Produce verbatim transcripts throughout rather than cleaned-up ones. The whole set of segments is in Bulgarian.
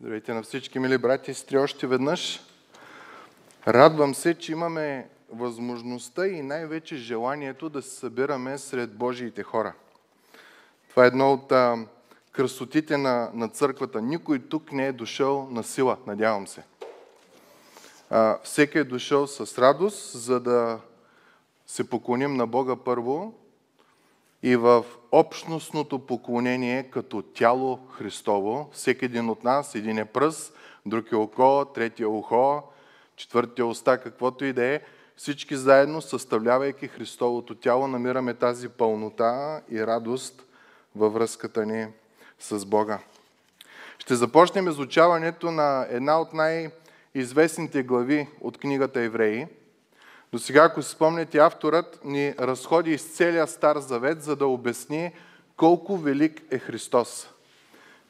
Здравейте на всички, мили брати и сестри, още веднъж. Радвам се, че имаме възможността и най-вече желанието да се събираме сред Божиите хора. Това е едно от а, красотите на, на църквата. Никой тук не е дошъл на сила, надявам се. А, всеки е дошъл с радост, за да се поклоним на Бога първо и в общностното поклонение като тяло Христово. Всеки един от нас, един е пръст, друг е око, третия ухо, четвъртия уста, каквото и да е. Всички заедно, съставлявайки Христовото тяло, намираме тази пълнота и радост във връзката ни с Бога. Ще започнем изучаването на една от най-известните глави от книгата Евреи. До сега, ако си спомняте, авторът ни разходи из целия Стар Завет, за да обясни колко велик е Христос.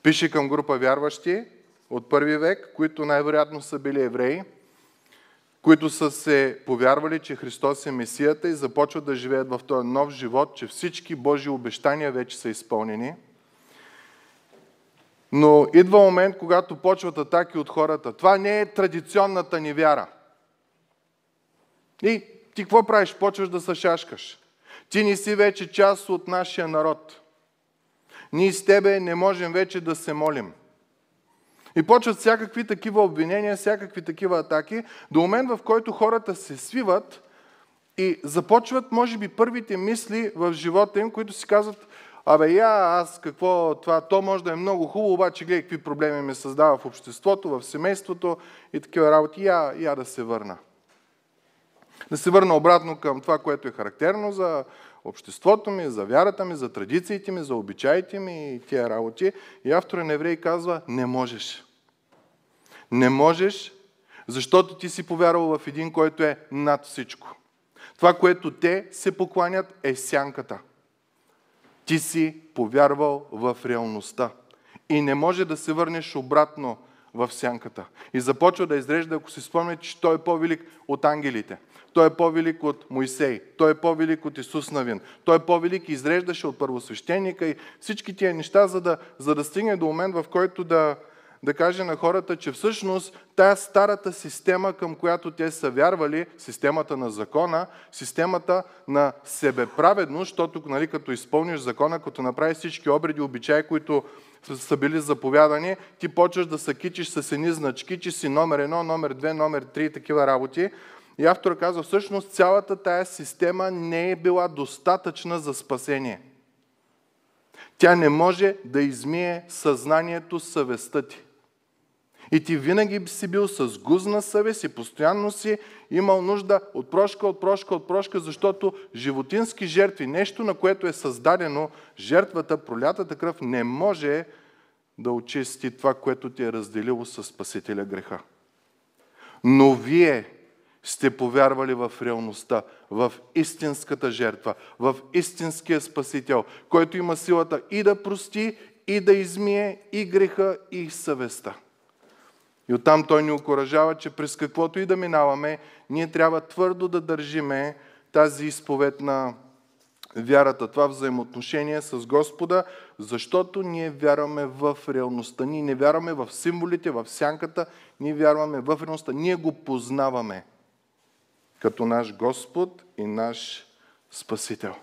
Пише към група вярващи от първи век, които най-вероятно са били евреи, които са се повярвали, че Христос е Месията и започват да живеят в този нов живот, че всички Божии обещания вече са изпълнени. Но идва момент, когато почват атаки от хората. Това не е традиционната ни вяра. И ти какво правиш? Почваш да се шашкаш. Ти не си вече част от нашия народ. Ние с тебе не можем вече да се молим. И почват всякакви такива обвинения, всякакви такива атаки, до момент, в който хората се свиват и започват, може би, първите мисли в живота им, които си казват: абе, я, аз какво това, то може да е много хубаво, обаче гледай какви проблеми ме създава в обществото, в семейството и такива работи, я, я да се върна. Да се върна обратно към това, което е характерно за обществото ми, за вярата ми, за традициите ми, за обичаите ми и тия работи. И автора на Евреи казва: не можеш. Не можеш, защото ти си повярвал в един, който е над всичко. Това, което те се покланят, е сянката. Ти си повярвал в реалността. И не може да се върнеш обратно в сянката. И започва да изрежда, ако си спомняте, че той е по-велик от ангелите. Той е по-велик от Моисей, той е по-велик от Исус Навин, той е по-велик и изреждаше от първосвещеника и всички тия неща, за да, за да стигне до момент, в който да, да каже на хората, че всъщност тая старата система, към която те са вярвали, системата на закона, системата на себеправедност, защото, нали, като изпълниш закона, като направиш всички обреди, обичаи, които са били заповядани, ти почваш да се кичиш с едни значки, че си номер едно, номер две, номер три, такива работи. И автора казва, всъщност цялата тая система не е била достатъчна за спасение. Тя не може да измие съзнанието, съвестта ти. И ти винаги си бил с гузна съвест и постоянно си имал нужда от прошка, от прошка, от прошка, защото животински жертви, нещо на което е създадено, жертвата, пролятата кръв, не може да очисти това, което ти е разделило със Спасителя греха. Но вие сте повярвали в реалността, в истинската жертва, в истинския Спасител, който има силата и да прости, и да измие и греха, и съвестта. И оттам той ни окуражава, че през каквото и да минаваме, ние трябва твърдо да държиме тази изповед на вярата, това взаимоотношение с Господа, защото ние вярваме в реалността. Ние не вярваме в символите, в сянката, ние вярваме в реалността. Ние го познаваме като наш Господ и наш Спасител.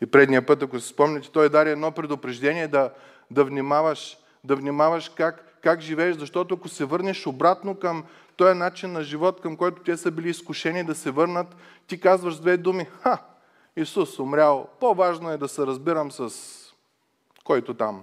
И предния път, ако се спомняте, той даде едно предупреждение да, да внимаваш, да внимаваш как, как живееш, защото ако се върнеш обратно към този начин на живот, към който те са били изкушени да се върнат, ти казваш с две думи: ха, Исус умрял, по-важно е да се разбирам с който там.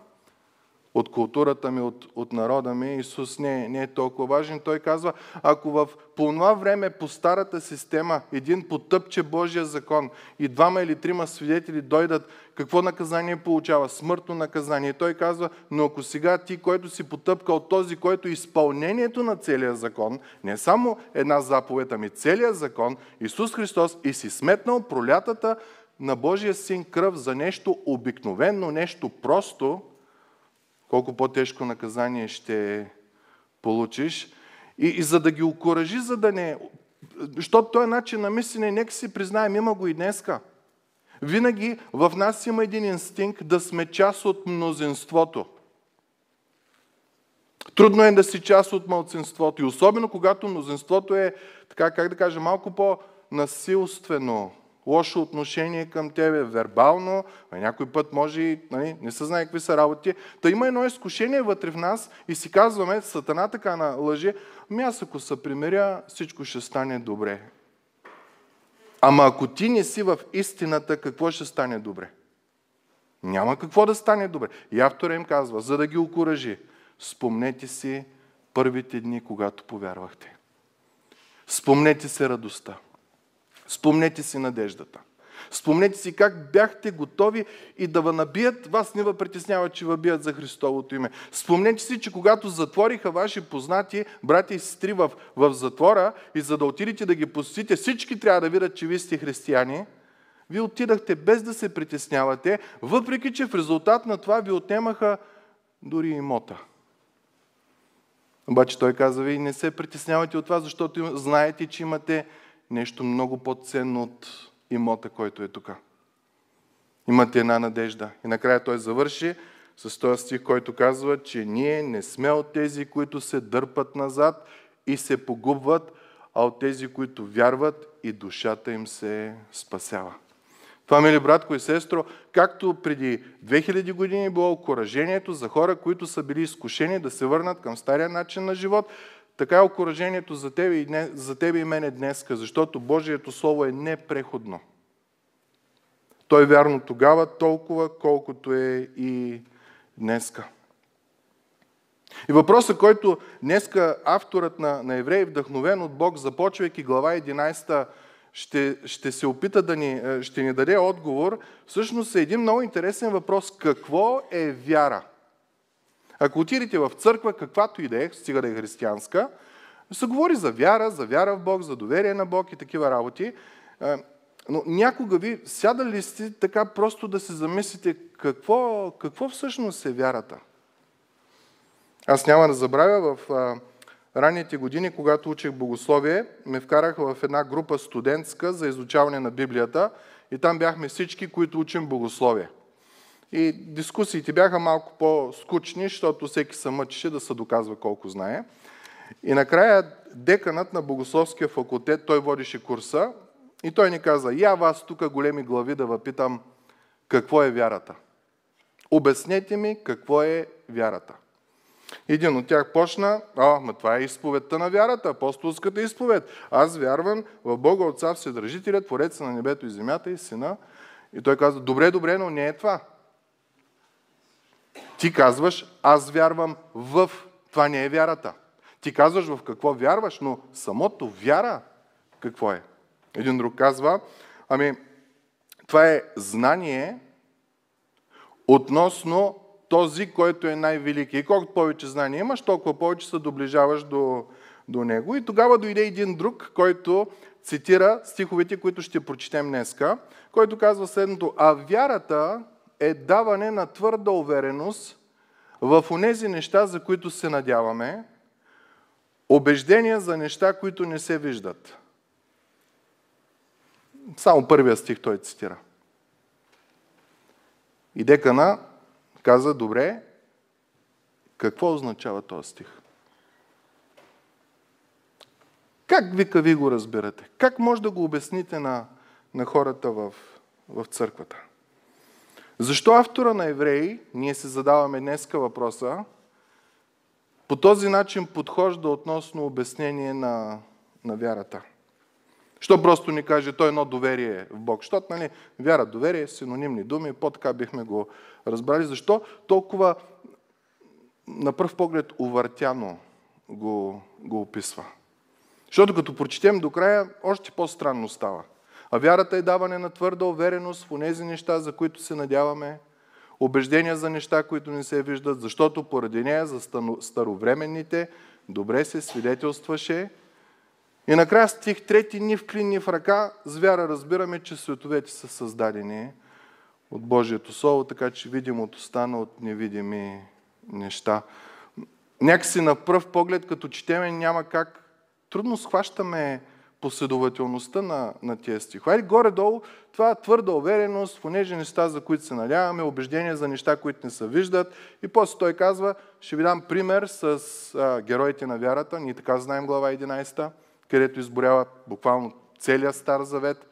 От културата ми, от, от народа ми, Исус не, не е толкова важен. Той казва, ако в по това време по старата система един потъпче Божия закон и двама или трима свидетели дойдат, какво наказание получава? Смъртно наказание. Той казва, но ако сега ти, който си потъпкал този, който изпълнението на целия закон, не само една заповед, ами целия закон, Исус Христос, и си сметнал пролятата на Божия син кръв за нещо обикновено, нещо просто, колко по-тежко наказание ще получиш. И, и за да ги окуражи, за да не... Защото този начин на мислене, нека си признаем, има го и днеска. Винаги в нас има един инстинкт да сме част от мнозинството. Трудно е да си част от малцинството и особено когато мнозинството е, така как да кажа, малко по-насилствено, лошо отношение към тебе, вербално, а някой път може и нали, не се знае какви са работи. Та има едно изкушение вътре в нас и си казваме, Сатана така на лъжи, ами аз ако се примиря, всичко ще стане добре. Ама ако ти не си в истината, какво ще стане добре? Няма какво да стане добре. И автора им казва, за да ги окуражи, спомнете си първите дни, когато повярвахте. Спомнете си радостта. Спомнете си надеждата. Спомнете си как бяхте готови и да ви набият, вас не ви притеснява, че ви бият за Христовото име. Спомнете си, че когато затвориха ваши познати братя и сестри в, в затвора и за да отидете да ги посетите, всички трябва да видят, че ви сте християни. Вие отидахте без да се притеснявате, въпреки че в резултат на това ви отнемаха дори имота. Обаче той каза, вие не се притеснявате от това, защото знаете, че имате нещо много по-ценно от имота, който е тук. Имате една надежда. И накрая той завърши с този стих, който казва, че ние не сме от тези, които се дърпат назад и се погубват, а от тези, които вярват и душата им се спасява. Това, мили братко и сестро, както преди две хиляди години било окуражението за хора, които са били изкушени да се върнат към стария начин на живот, така е окуражението за тебе и, днес, за тебе и мене днеска, защото Божието Слово е непреходно. То е вярно тогава, толкова, колкото е и днеска. И въпросът, който днеска авторът на, на Евреи, вдъхновен от Бог, започвайки глава единайсета, ще, ще се опита да ни, ще ни даде отговор, всъщност е един много интересен въпрос. Какво е вяра? Ако отидете в църква, каквато и да е, стига да е християнска, се говори за вяра, за вяра в Бог, за доверие на Бог и такива работи, но някога ви сядали сте така просто да се замислите какво, какво всъщност е вярата. Аз няма да забравя, в а, ранните години, когато учих богословие, ме вкараха в една група студентска за изучаване на Библията и там бяхме всички, които учим богословие. И дискусиите бяха малко по-скучни, защото всеки се мъчеше да се доказва колко знае. И накрая деканът на богословския факултет, той водеше курса и той ни каза, я вас тук големи глави да ви питам какво е вярата. Обяснете ми какво е вярата. Един от тях почна, а, ма това е изповедта на вярата, апостолската изповед. Аз вярвам в Бога Отца Вседържителя, Твореца на небето и земята и Сина. И той каза, добре, добре, но не е това. Ти казваш, аз вярвам в, това не е вярата. Ти казваш в какво вярваш, но самото вяра какво е? Един друг казва, ами това е знание относно този, който е най-велики. И колкото повече знание имаш, толкова повече се доближаваш до, до него. И тогава дойде един друг, който цитира стиховете, които ще прочетем днеска, който казва следното, а вярата е даване на твърда увереност в онези неща, за които се надяваме, убеждения за неща, които не се виждат. Само първия стих той цитира. И декана каза, добре, какво означава този стих? Как вика ви го разбирате? Как може да го обясните на, на хората в, в църквата? Защо автора на Евреи, ние се задаваме днеска въпроса, по този начин подхожда относно обяснение на, на вярата? Що просто ни каже, то е едно доверие в Бог. Щото, нали, вяра, доверие, синонимни думи, по-така бихме го разбрали. Защо толкова на пръв поглед увъртяно го, го описва? Защото като прочетем до края, още по-странно става. А вярата е даване на твърда увереност в онези неща, за които се надяваме, убеждения за неща, които не се виждат, защото поради нея за старовременните добре се свидетелстваше. И накрая стих трети, ни в клин, ни в ръка, с вяра разбираме, че световете са създадени от Божието Слово, така че видимото стана от невидими неща. Някакси на пръв поглед, като четеме, няма как. Трудно схващаме последователността на, на тези стихове. Горе-долу това твърда увереност в онези неща, за които се надяваме, убеждения за неща, които не се виждат. И после той казва, ще ви дам пример с а, героите на вярата. Ние така знаем глава единайсета, където изборява буквално целият Стар Завет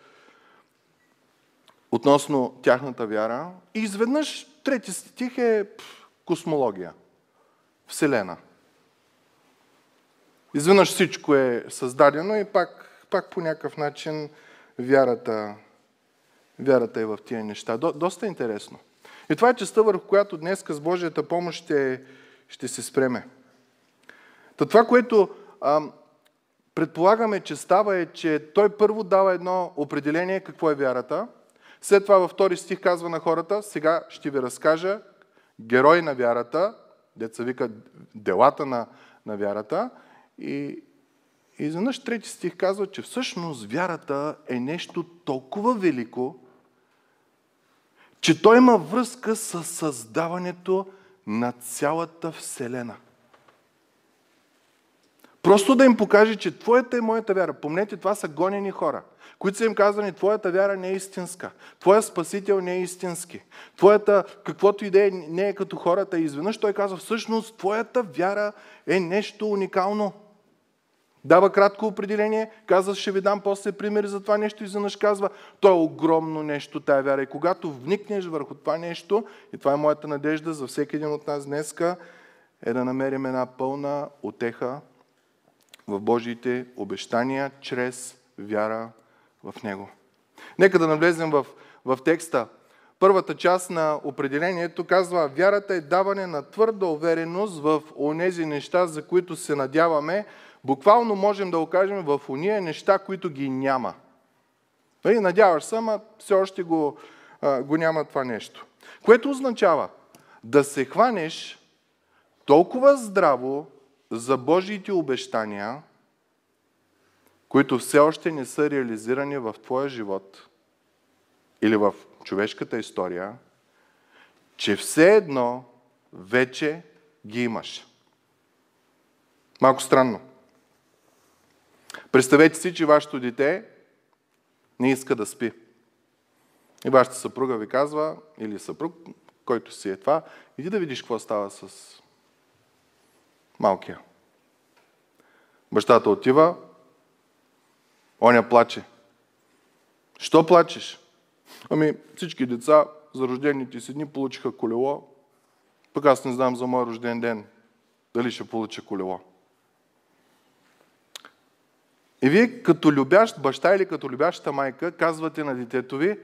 относно тяхната вяра. И изведнъж трети стих е пф, космология, Вселена. Изведнъж всичко е създадено и пак, пак по някакъв начин вярата, вярата е в тия неща. До, доста интересно. И това е частта, върху която днес с Божията помощ ще, ще се спреме. Та това, което а, предполагаме, че става, е, че той първо дава едно определение какво е вярата. След това във втори стих казва на хората, сега ще ви разкажа герой на вярата, деца вика делата на, на вярата. И изведнъж трети стих казва, че всъщност вярата е нещо толкова велико, че той има връзка с създаването на цялата Вселена. Просто да им покаже, че твоята и моята вяра, помнете, това са гонени хора, които са им казани, твоята вяра не е истинска, твоя спасител не е истински, твоята каквото идея не е като хората. И изведнъж той казва, всъщност твоята вяра е нещо уникално. Дава кратко определение, казва, ще ви дам после примери за това нещо и изведнъж казва, то е огромно нещо, тая вяра. И когато вникнеш върху това нещо, и това е моята надежда за всеки един от нас днеска, е да намерим една пълна утеха в Божиите обещания, чрез вяра в Него. Нека да навлезем в, в текста. Първата част на определението казва, вярата е даване на твърда увереност в онези неща, за които се надяваме. Буквално можем да окажем в ония неща, които ги няма. Надяваш се, ама все още го, го няма това нещо. Което означава да се хванеш толкова здраво за Божиите обещания, които все още не са реализирани в твоя живот или в човешката история, че все едно вече ги имаш. Малко странно. Представете си, че вашето дете не иска да спи. И вашата съпруга ви казва, или съпруг, който си е това, иди да видиш какво става с малкия. Бащата отива, оня плаче. Що плачеш? Ами всички деца за рождените си дни получиха колело, пък аз не знам за мой рожден ден дали ще получа колело. И вие като любящ баща или като любяща майка казвате на детето ви,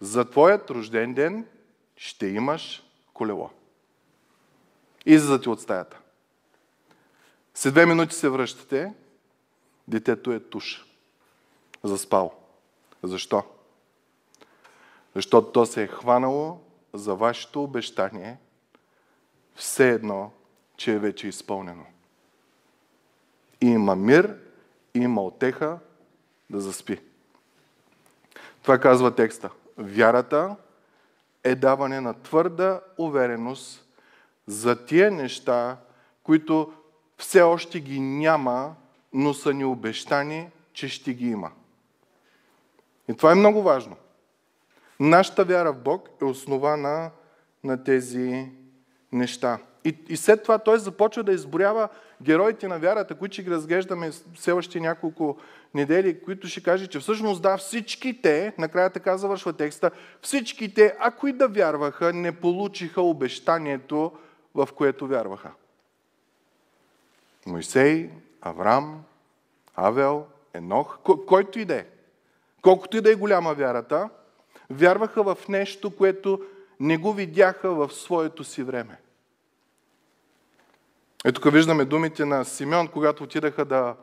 за твоят рожден ден ще имаш колело. И излизате от стаята. След две минути се връщате, детето е туш. Заспало. Защо? Защото то се е хванало за вашето обещание, все едно, че е вече изпълнено. И има мир, и има утеха да заспи. Това казва текста. Вярата е даване на твърда увереност за тия неща, които все още ги няма, но са ни обещани, че ще ги има. И това е много важно. Нашата вяра в Бог е основана на тези неща. И, и след това той започва да изборява героите на вярата, които ще ги разглеждаме все още няколко недели, които ще каже, че всъщност да, всичките, накрая така завършва текста, всичките, а които да вярваха, не получиха обещанието, в което вярваха. Мойсей, Аврам, Авел, Енох, който и да е. Колкото и да е голяма вярата, вярваха в нещо, което не го видяха в своето си време. Ето тук виждаме думите на Симеон, когато отидаха да,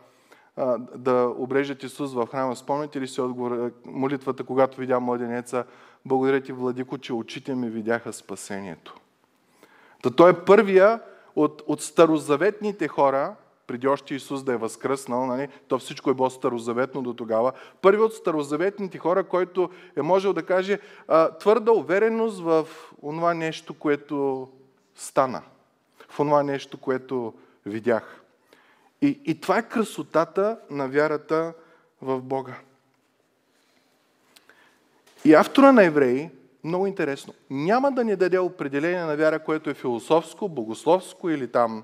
да обрежат Исус в храма. Спомните ли си отговор, молитвата, когато видя младенеца? Благодаря ти, Владико, че очите ми видяха спасението. Та той е първия от, от старозаветните хора, преди още Исус да е възкръснал, нали? То всичко е било старозаветно до тогава. Първи от старозаветните хора, който е можел да каже твърда увереност в онова нещо, което стана. В онова нещо, което видях. И, и това е красотата на вярата в Бога. И автора на Евреи, много интересно, няма да ни даде определение на вяра, което е философско, богословско или там,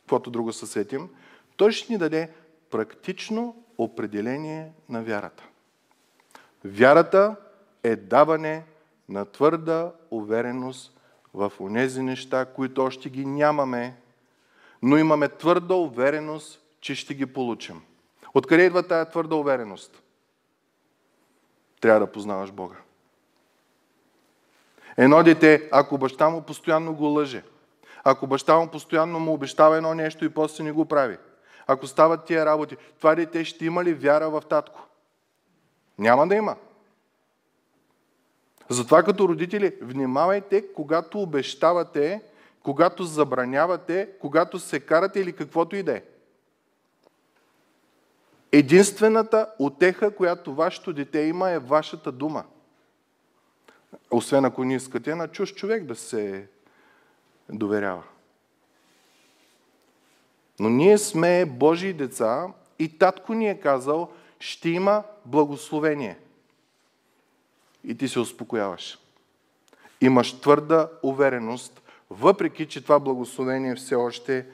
каквото друго се сетим. Той ще ни даде практично определение на вярата. Вярата е даване на твърда увереност в онези неща, които още ги нямаме, но имаме твърда увереност, че ще ги получим. Откъде идва тая твърда увереност? Трябва да познаваш Бога. Едно дете, ако баща му постоянно го лъже, ако баща му постоянно му обещава едно нещо и после не го прави, ако стават тия работи, това дете ще има ли вяра в татко? Няма да има. Затова като родители, внимавайте, когато обещавате, когато забранявате, когато се карате или каквото и да е. Единствената утеха, която вашето дете има, е вашата дума. Освен ако не искате на чуж човек да се доверява. Но ние сме Божии деца и татко ни е казал, ще има благословение. И ти се успокояваш. Имаш твърда увереност, въпреки че това благословение все още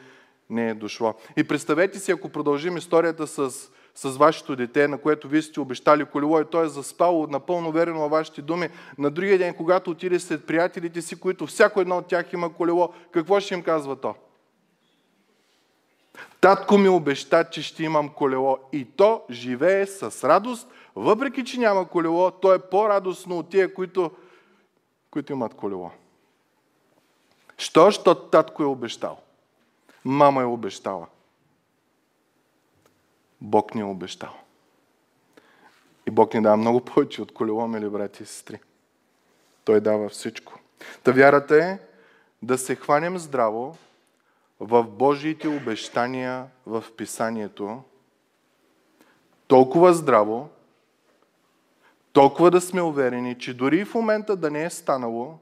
не е дошло. И представете си, ако продължим историята с, с вашето дете, на което вие сте обещали колело и той е заспал напълно уверено във вашите думи, на другия ден, когато отиде след приятелите си, които всяко едно от тях има колело, какво ще им казва то? Татко ми обеща, че ще имам колело. И то живее с радост, въпреки че няма колело, то е по-радостно от тия, които, които имат колело. Що? Що татко е обещал. Мама е обещала. Бог ни е обещал. И Бог ни дава много повече от колело, мили брати и сестри. Той дава всичко. Та вярата е да се хванем здраво в Божиите обещания в Писанието, толкова здраво, толкова да сме уверени, че дори в момента да не е станало,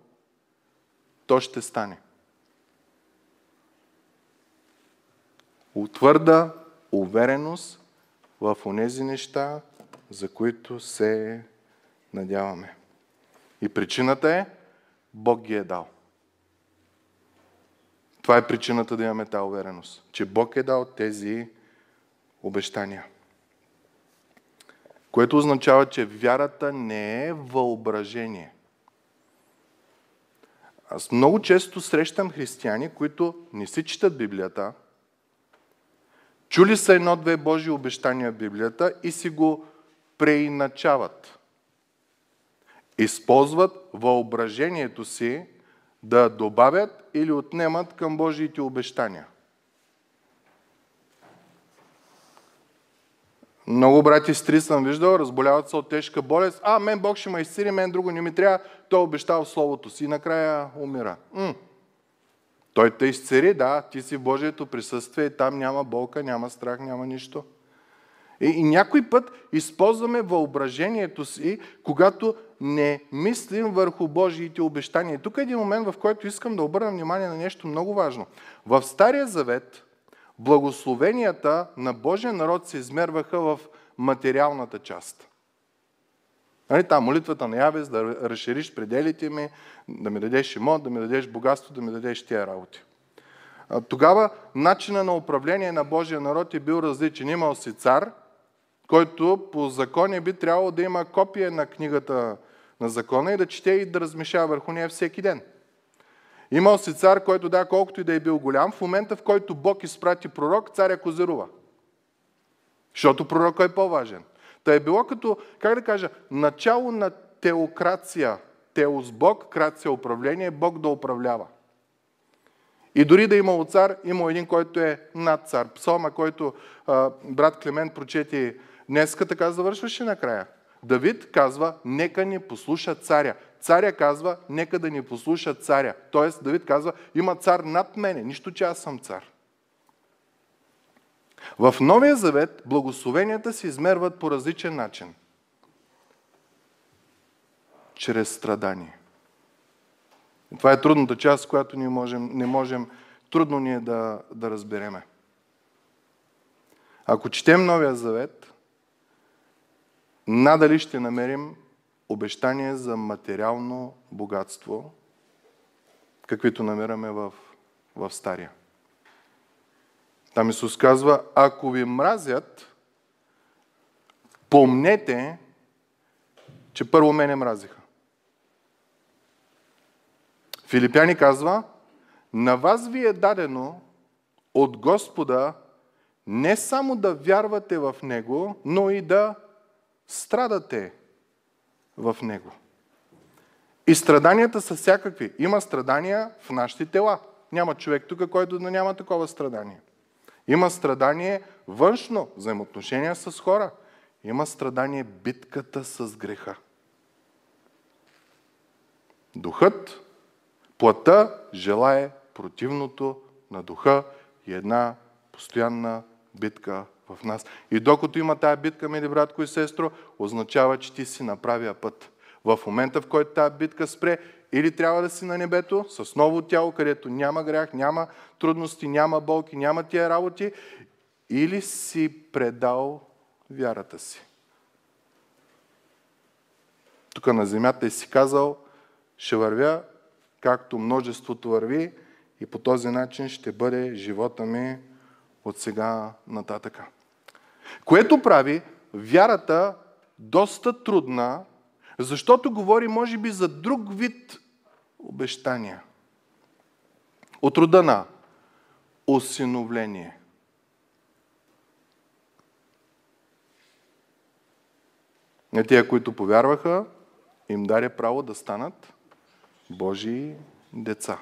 то ще стане. Утвърда увереност в онези неща, за които се надяваме. И причината е, Бог ги е дал. Това е причината да имаме тази увереност, че Бог е дал тези обещания. Което означава, че вярата не е въображение. Аз много често срещам християни, които не си четат Библията, чули са едно-две Божии обещания в Библията и си го преиначават. Използват въображението си да добавят или отнемат към Божиите обещания. Много брати и сестри съм виждал, разболяват се от тежка болест. А, мен Бог ще ме изцели, мен друго не ми трябва. Той обещал Словото си и накрая умира. М. Той те изцели, да, ти си в Божието присъствие и там няма болка, няма страх, няма нищо. И, и някой път използваме въображението си, когато не мислим върху Божиите обещания. Тук е един момент, в който искам да обърна внимание на нещо много важно. В Стария Завет благословенията на Божия народ се измерваха в материалната част. Та молитвата на Явес, да разшириш пределите ми, да ми дадеш имот, да ми дадеш богатство, да ми дадеш тия работи. Тогава начина на управление на Божия народ е бил различен. Имал си цар, който по закони би трябвало да има копия на книгата на закона и да чете и да размишлява върху нея всеки ден. Имал си цар, който да, колкото и да е бил голям, в момента в който Бог изпрати пророк, царя козирува. Защото пророкът е по-важен. Та е било като, как да кажа, начало на теокрация. Теос Бог, крация управление, Бог да управлява. И дори да имало цар, имало един, който е над цар. Псалма, който а, брат Климент прочети днеска, така завършваше накрая. Давид казва, нека ни послуша царя. Царя казва, нека да ни послуша царя. Тоест, Давид казва, има цар над мене, нищо, че аз съм цар. В Новия Завет благословенията се измерват по различен начин. Чрез страдание. Това е трудната част, която ние можем, не можем, трудно ни е да, да разбереме. Ако четем Новия Завет, надали ще намерим обещания за материално богатство, каквито намираме в, в Стария. Там Исус казва, ако ви мразят, помнете, че първо мене мразиха. Филипяни казва, на вас ви е дадено от Господа не само да вярвате в Него, но и да страдате в Него. И страданията са всякакви. Има страдания в нашите тела. Няма човек тук, който да няма такова страдание. Има страдание външно, взаимоотношения с хора. Има страдание битката с греха. Духът, плътта желае противното на духа и една постоянна битка в нас. И докато има тая битка, мили братко и сестро, означава, че ти си на правия път. В момента, в който тая битка спре, или трябва да си на небето, с ново тяло, където няма грях, няма трудности, няма болки, няма тия работи, или си предал вярата си. Тук на земята и си казал, ще вървя, както множеството върви, и по този начин ще бъде живота ми от сега нататъка. Което прави вярата доста трудна, защото говори, може би, за друг вид обещания. От рода на осиновление. На тия, които повярваха, им даде право да станат Божии деца.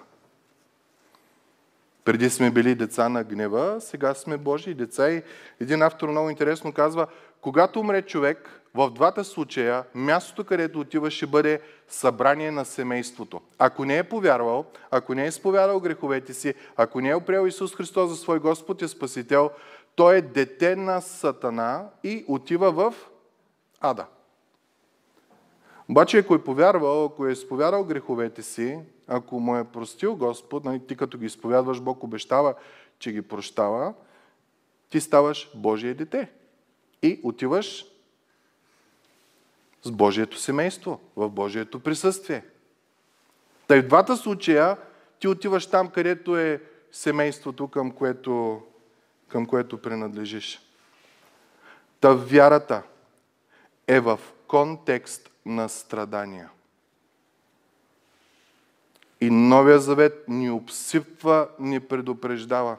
Преди сме били деца на гнева, сега сме Божии деца. И един автор много интересно казва, когато умре човек, в двата случая мястото, където отива, ще бъде събрание на семейството. Ако не е повярвал, ако не е изповядал греховете си, ако не е опрел Исус Христос за свой Господ и Спасител, той е дете на Сатана и отива в ада. Обаче, ако е повярвал, ако е изповядал греховете си, ако му е простил Господ, ти като ги изповядваш, Бог обещава, че ги прощава, ти ставаш Божие дете и отиваш с Божието семейство, в Божието присъствие. Та и в двата случая ти отиваш там, където е семейството, към което, към което принадлежиш. Та вярата е в контекст на страдания. И Новия завет ни обсипва, ни предупреждава.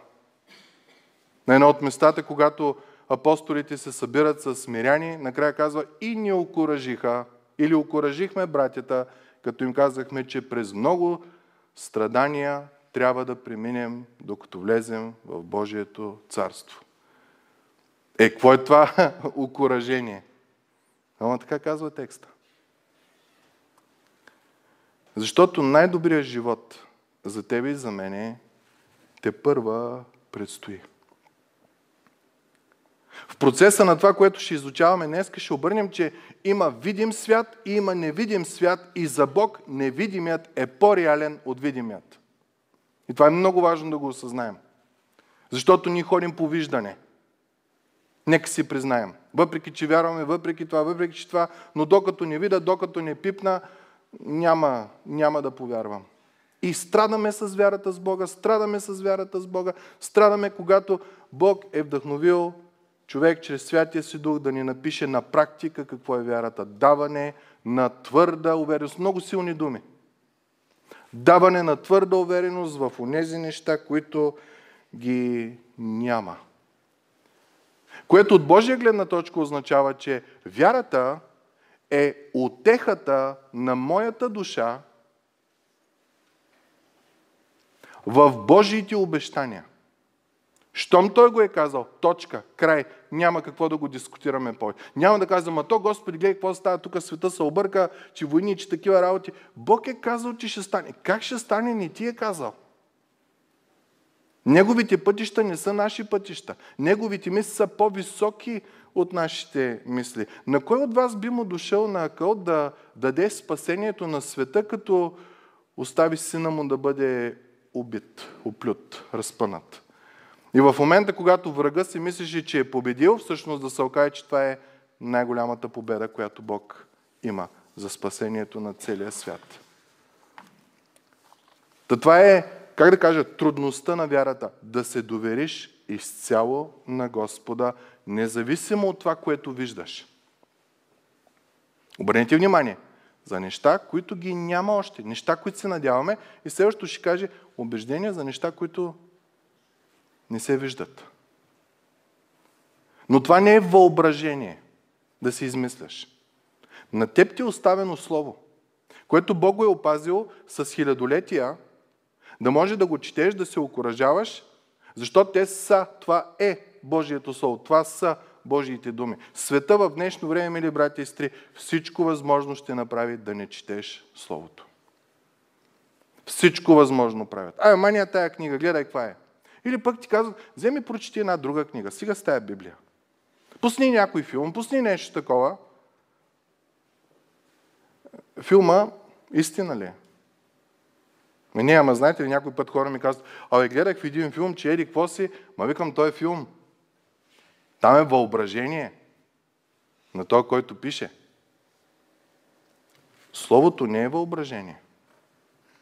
На едно от местата, когато апостолите се събират с миряни, накрая казва, и ни окуражиха, или окуражихме братята, като им казахме, че през много страдания трябва да преминем, докато влезем в Божието царство. Е, какво е това окуражение? Ама така казва текста. Защото най-добрият живот за тебе и за мене тепърва предстои. В процеса на това, което ще изучаваме днес, ще обърнем, че има видим свят и има невидим свят и за Бог невидимият е по-реален от видимият. И това е много важно да го осъзнаем. Защото ние ходим по виждане. Нека си признаем. Въпреки, че вярваме, въпреки това, въпреки, че това, но докато не видя, докато не пипна, няма, няма да повярвам. И страдаме с вярата с Бога, страдаме с вярата с Бога, страдаме, когато Бог е вдъхновил човек чрез Святия си Дух да ни напише на практика какво е вярата. Даване на твърда увереност. Много силни думи. Даване на твърда увереност в онези неща, които ги няма. Което от Божия гледна точка означава, че вярата е утехата на моята душа в Божиите обещания. Щом той го е казал, точка, край, няма какво да го дискутираме повече. Няма да казвам, а то, Господи, гледай какво става, тук света се обърка, че войни, че такива работи. Бог е казал, че ще стане. Как ще стане, не ти е казал. Неговите пътища не са наши пътища. Неговите мисли са по-високи от нашите мисли. На кой от вас би му дошъл на акъл да даде спасението на света, като остави сина му да бъде убит, оплют, разпънат? И в момента, когато врага си мислеше, че е победил, всъщност да се окаже, че това е най-голямата победа, която Бог има за спасението на целия свят. Та това е, как да кажа, трудността на вярата. Да се довериш изцяло на Господа, независимо от това, което виждаш. Обърнете внимание за неща, които ги няма още. Неща, които се надяваме. И следващото ще каже убеждения за неща, които не се виждат. Но това не е въображение да си измисляш. На теб ти е оставено слово, което Бог го е опазил с хилядолетия, да може да го четеш, да се окуражаваш, защото те са, това е Божието слово, това са Божиите думи. Света в днешно време, мили брати и сестри, всичко възможно ще направи да не четеш Словото. Всичко възможно правят. Ай, мания тая книга, гледай каква е. Или пък ти казват, вземи прочети една друга книга, стига с тая Библия. Пусни някой филм, пусни нещо такова. Филма истина ли е? Ме не, ама знаете ли, някой път хора ми казват, абе гледах в един филм, че еди, какво си? Ма викам, той е филм. Там е въображение на той, който пише. Словото не е въображение.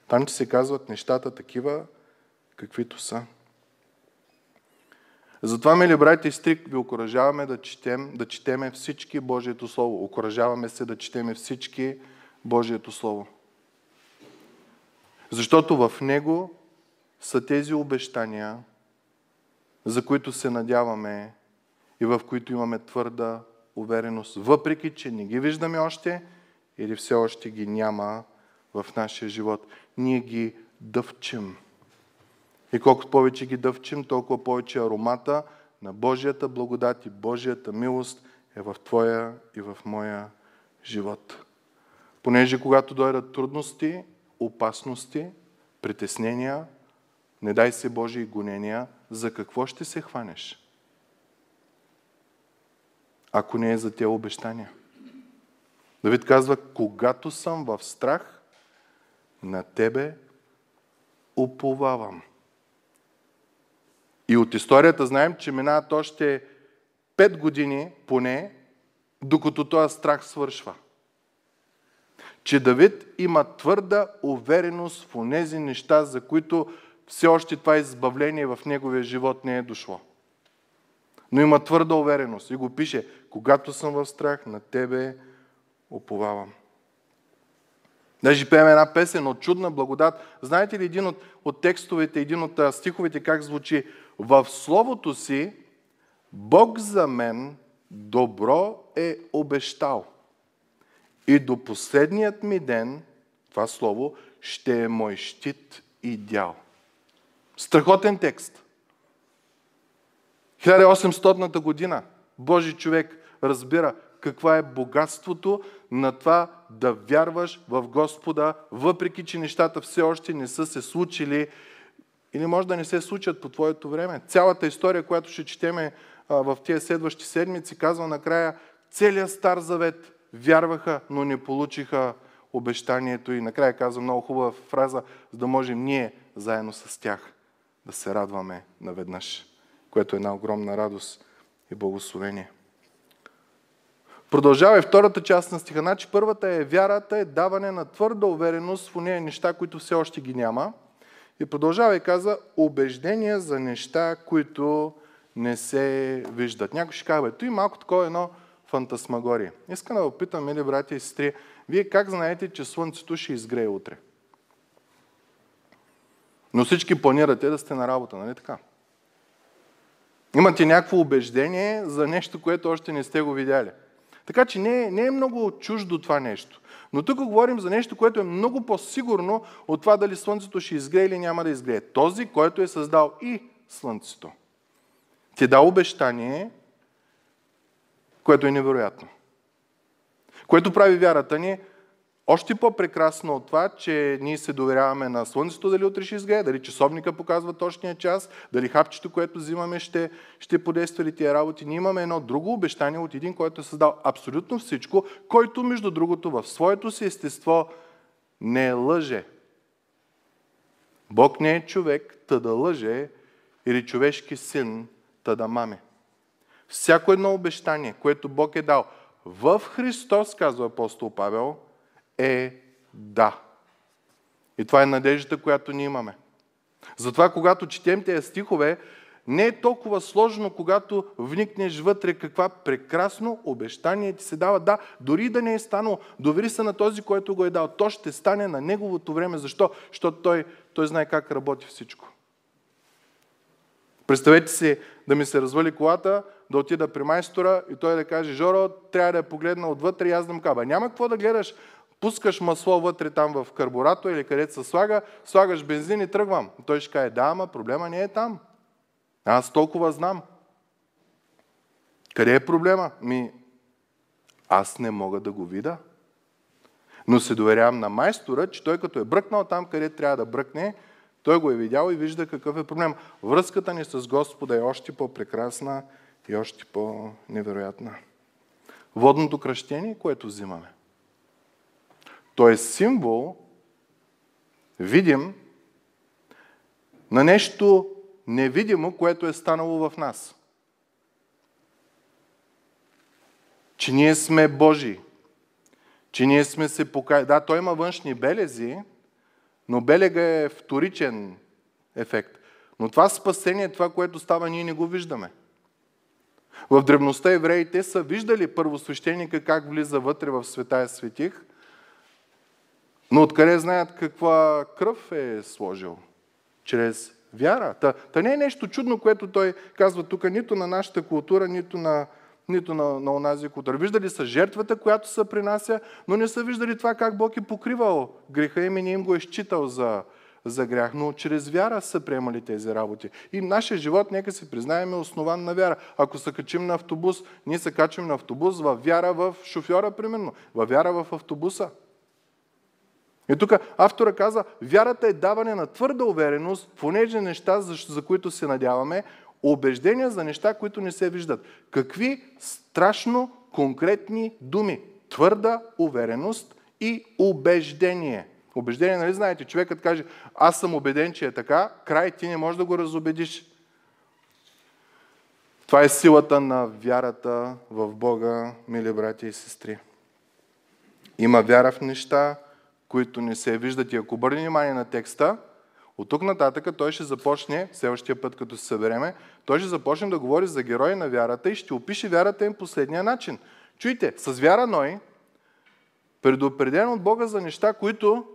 Там че се казват нещата такива, каквито са. Затова, мили брати и сестри, ви окуражаваме да четем, да четеме всички Божието Слово. Окуражаваме се да четеме всички Божието Слово. Защото в Него са тези обещания, за които се надяваме и в които имаме твърда увереност, въпреки че не ги виждаме още или все още ги няма в нашия живот. Ние ги дъвчим. И колкото повече ги дъвчим, толкова повече аромата на Божията благодат и Божията милост е в твоя и в моя живот. Понеже когато дойдат трудности, опасности, притеснения, не дай се Боже и гонения, за какво ще се хванеш? Ако не е за тези обещания. Давид казва, когато съм в страх, на тебе уповавам. И от историята знаем, че минават още пет години поне, докато този страх свършва. Че Давид има твърда увереност в онези неща, за които все още това избавление в неговия живот не е дошло. Но има твърда увереност и го пише, когато съм в страх, на тебе уповавам. Даже пеем една песен от чудна благодат. Знаете ли един от, от текстовете, един от стиховете как звучи? В Словото си Бог за мен добро е обещал. И до последният ми ден, това слово, ще е мой щит и дял. Страхотен текст. хиляда и осемстотната година Божи човек разбира каква е богатството на това да вярваш в Господа, въпреки че нещата все още не са се случили и не може да не се случат по твоето време. Цялата история, която ще четеме в тези следващи седмици, казва накрая, целият Стар Завет вярваха, но не получиха обещанието и накрая казва много хубава фраза, за да можем ние заедно с тях да се радваме наведнъж, което е една огромна радост и благословение. Продължава и втората част на стиха. Значи първата е вярата, е даване на твърда увереност в онези неща, които все още ги няма. И продължава и казва убеждения за неща, които не се виждат. Някой ще казва, и малко такова едно фантасмагорие. Искам да опитам, мили братя и сестри, вие как знаете, че слънцето ще изгрее утре? Но всички планирате да сте на работа, нали така? Имате някакво убеждение за нещо, което още не сте го видяли. Така че не е, не е много чуждо това нещо. Но тук говорим за нещо, което е много по-сигурно от това дали слънцето ще изгрее или няма да изгрее. Този, който е създал и слънцето, ти дал обещание, което е невероятно. Което прави вярата ни още по-прекрасно от това, че ние се доверяваме на слънцето, дали утре ще изгрее, дали часовника показва точния час, дали хапчето, което взимаме, ще, ще подейства ли тия работи. Ние имаме едно друго обещание от един, който е създал абсолютно всичко, който, между другото, в своето си естество не е лъже. Бог не е човек, та да лъже, или човешки син, та да маме. Всяко едно обещание, което Бог е дал, в Христос, казва апостол Павел, е да. И това е надеждата, която ние имаме. Затова, когато четем тези стихове, не е толкова сложно, когато вникнеш вътре каква прекрасно обещание ти се дава. Да, дори да не е станало, довери се на този, който го е дал. То ще стане на неговото време. Защо? Защото той, той знае как работи всичко. Представете си да ми се развали колата, да отида при майстора и той да каже: Жоро, трябва да я погледна отвътре и аз да му кажа. Няма какво да гледаш. Пускаш масло вътре там в карбурато или където се слага, слагаш бензин и тръгвам. Той ще каже: да, ама проблема не е там. Аз толкова знам. Къде е проблема? Ми, аз не мога да го видя. Но се доверявам на майстора, че той като е бръкнал там, къде трябва да бръкне, той го е видял и вижда какъв е проблем. Връзката ни с Господа е още по-прекрасна и още по-невероятна. Водното кръщение, което взимаме, то е символ, видим, на нещо невидимо, което е станало в нас. Че ние сме Божии. Че ние сме се покаяли. Да, той има външни белези, но белега е вторичен ефект. Но това спасение, това, което става, ние не го виждаме. В древността евреите са виждали първосвещеника как влиза вътре в Светая Светих, но откъде знаят каква кръв е сложил? Чрез вяра. Та, та не е нещо чудно, което той казва тук, нито на нашата култура, нито на, нито на, на онази култура. Виждали са жертвата, която се принася, но не са виждали това как Бог е покривал греха им и не им го е считал за, за грях. Но чрез вяра са приемали тези работи. И нашия живот, нека си признаем, е основан на вяра. Ако се качим на автобус, ние се качим на автобус във вяра в шофьора, примерно, във вяра в автобуса. И тук автора каза, вярата е даване на твърда увереност в онези неща, за, за които се надяваме, убеждения за неща, които не се виждат. Какви страшно конкретни думи? Твърда увереност и убеждение. Убеждение, нали знаете, човекът каже, аз съм убеден, че е така, край, ти не можеш да го разубедиш. Това е силата на вярата в Бога, мили братя и сестри. Има вяра в неща, които не се виждат. И ако обърне внимание на текста, от тук нататък той ще започне, следващия път като се събереме, той ще започне да говори за герои на вярата и ще опише вярата им последния начин. Чуйте, с вяра Ной, предупреден от Бога за неща, които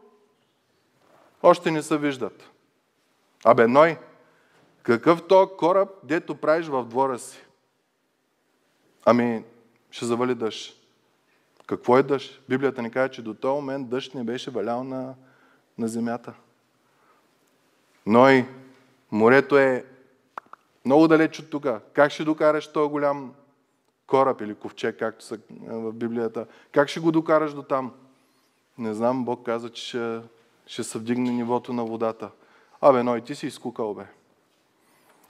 още не се виждат. Абе, Ной, какъв то кораб, дето правиш в двора си? Ами, ще завали дъжд. Какво е дъжд? Библията ни казва, че до този момент дъжд не беше валял на, на земята. Но и морето е много далеч от тук. Как ще докараш този голям кораб или ковчег, както са в Библията? Как ще го докараш до там? Не знам, Бог каза, че ще, ще се вдигне нивото на водата. Абе, Ной, ти си изкукал, бе.